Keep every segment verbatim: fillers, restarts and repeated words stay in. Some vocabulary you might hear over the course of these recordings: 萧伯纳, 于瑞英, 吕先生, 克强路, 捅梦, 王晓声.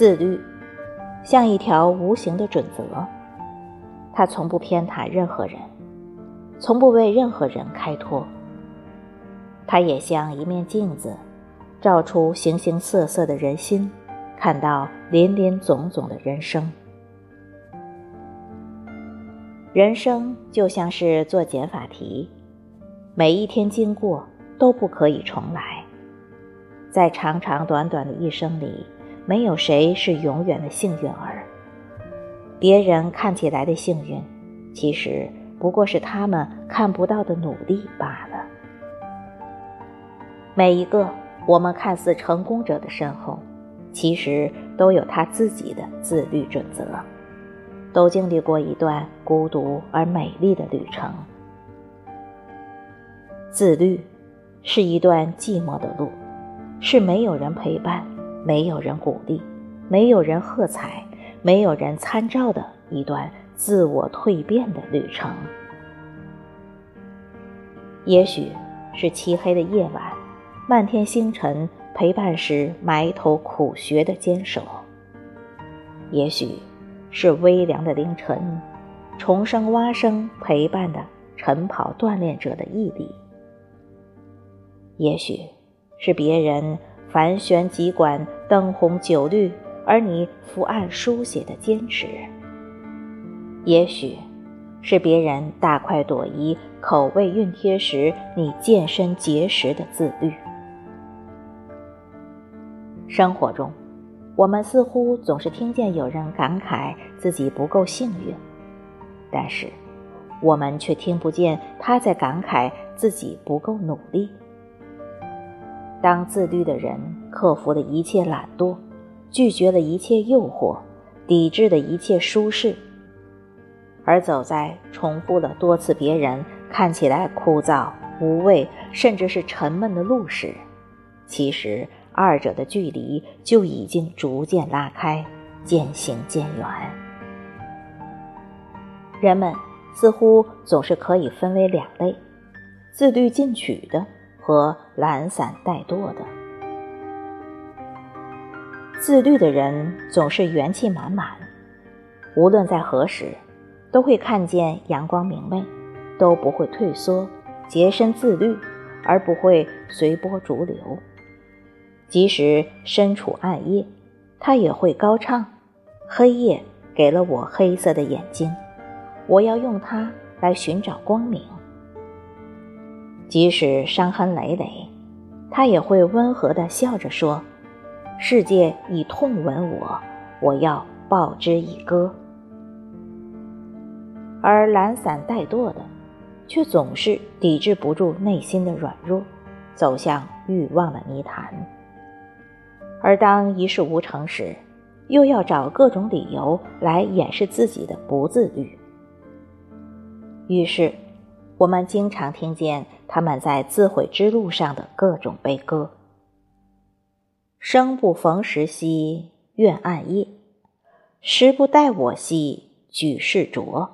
自律像一条无形的准则，它从不偏袒任何人，从不为任何人开脱。它也像一面镜子，照出形形色色的人心，看到林林总总的人生。人生就像是做减法题，每一天经过都不可以重来。在长长短短的一生里，没有谁是永远的幸运儿。别人看起来的幸运，其实不过是他们看不到的努力罢了。每一个我们看似成功者的身后，其实都有他自己的自律准则，都经历过一段孤独而美丽的旅程。自律是一段寂寞的路，是没有人陪伴，没有人鼓励，没有人喝彩，没有人参照的一段自我蜕变的旅程。也许是漆黑的夜晚，漫天星辰陪伴时埋头苦学的坚守，也许是微凉的凌晨，虫声蛙声陪伴的晨跑锻炼者的毅力，也许是别人繁旋几管灯红酒绿，而你伏案书写的坚持，也许是别人大快朵颐口味熨帖时你健身节食的自律。生活中，我们似乎总是听见有人感慨自己不够幸运，但是我们却听不见他在感慨自己不够努力。当自律的人克服了一切懒惰，拒绝了一切诱惑，抵制了一切舒适，而走在重复了多次别人看起来枯燥无味甚至是沉闷的路时，其实二者的距离就已经逐渐拉开，渐行渐远。人们似乎总是可以分为两类，自律进取的和懒散怠惰的。自律的人总是元气满满，无论在何时都会看见阳光明媚，都不会退缩，洁身自律，而不会随波逐流。即使身处暗夜，他也会高唱，黑夜给了我黑色的眼睛，我要用它来寻找光明。即使伤痕累累，他也会温和地笑着说，世界已痛吻我，我要报之以歌。而懒散怠惰的，却总是抵制不住内心的软弱，走向欲望的泥潭。而当一事无成时，又要找各种理由来掩饰自己的不自律。于是，我们经常听见他们在自毁之路上的各种悲歌。生不逢时兮怨暗夜，时不待我兮举世浊。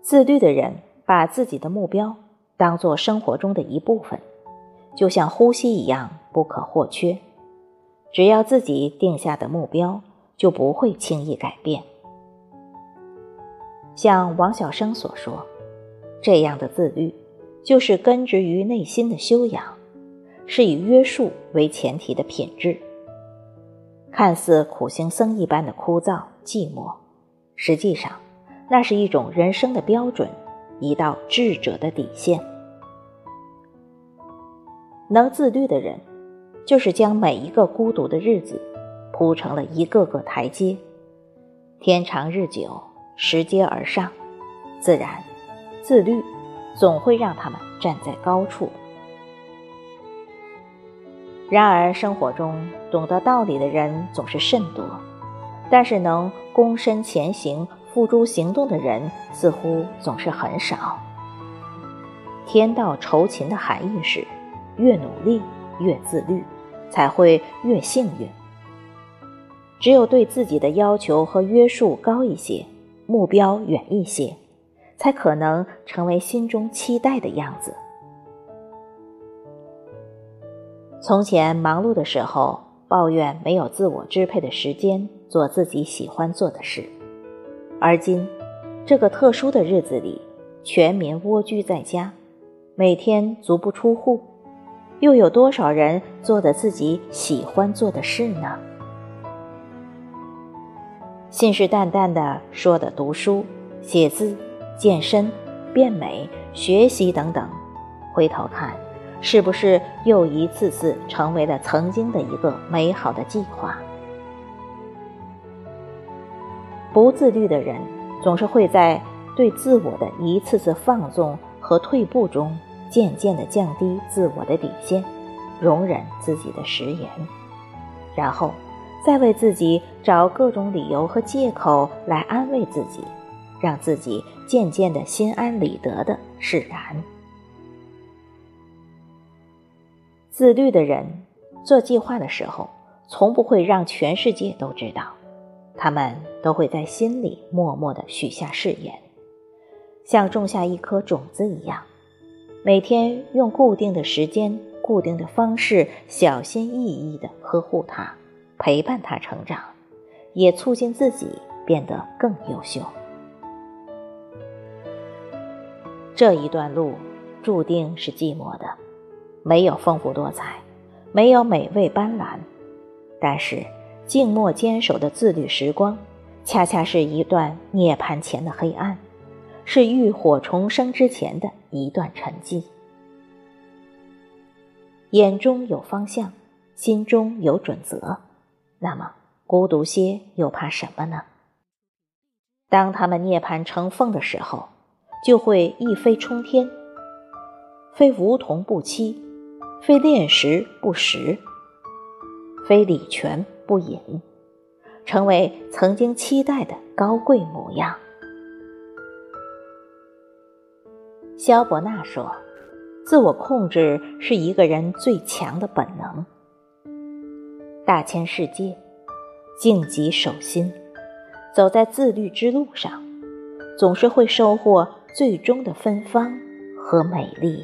自律的人把自己的目标当作生活中的一部分，就像呼吸一样不可或缺。只要自己定下的目标，就不会轻易改变。像王晓生所说，这样的自律就是根植于内心的修养，是以约束为前提的品质。看似苦行僧一般的枯燥寂寞，实际上那是一种人生的标准，一道智者的底线。能自律的人，就是将每一个孤独的日子铺成了一个个台阶，天长日久，拾阶而上，自然自律总会让他们站在高处。然而生活中懂得道理的人总是甚多，但是能躬身前行付诸行动的人似乎总是很少。天道酬勤的含义是，越努力越自律，才会越幸运。只有对自己的要求和约束高一些，目标远一些，才可能成为心中期待的样子。从前忙碌的时候，抱怨没有自我支配的时间做自己喜欢做的事。而今，这个特殊的日子里，全民蜗居在家，每天足不出户，又有多少人做的自己喜欢做的事呢？信誓旦旦地说的读书、写字、健身、变美、学习等等，回头看，是不是又一次次成为了曾经的一个美好的计划？不自律的人总是会在对自我的一次次放纵和退步中，渐渐地降低自我的底线，容忍自己的食言，然后再为自己找各种理由和借口来安慰自己，让自己渐渐地心安理得地释然。自律的人做计划的时候，从不会让全世界都知道，他们都会在心里默默地许下誓言，像种下一颗种子一样，每天用固定的时间、固定的方式，小心翼翼地呵护它，陪伴它成长，也促进自己变得更优秀。这一段路注定是寂寞的，没有丰富多彩，没有美味斑斓，但是静默坚守的自律时光，恰恰是一段涅槃前的黑暗，是浴火重生之前的一段沉寂。眼中有方向，心中有准则，那么孤独些又怕什么呢？当他们涅槃成凤的时候，就会一飞冲天，非梧桐不栖，非炼石不石，非礼泉不饮，成为曾经期待的高贵模样。萧伯纳说，自我控制是一个人最强的本能。大千世界，静极守心，走在自律之路上，总是会收获最终的芬芳和美丽。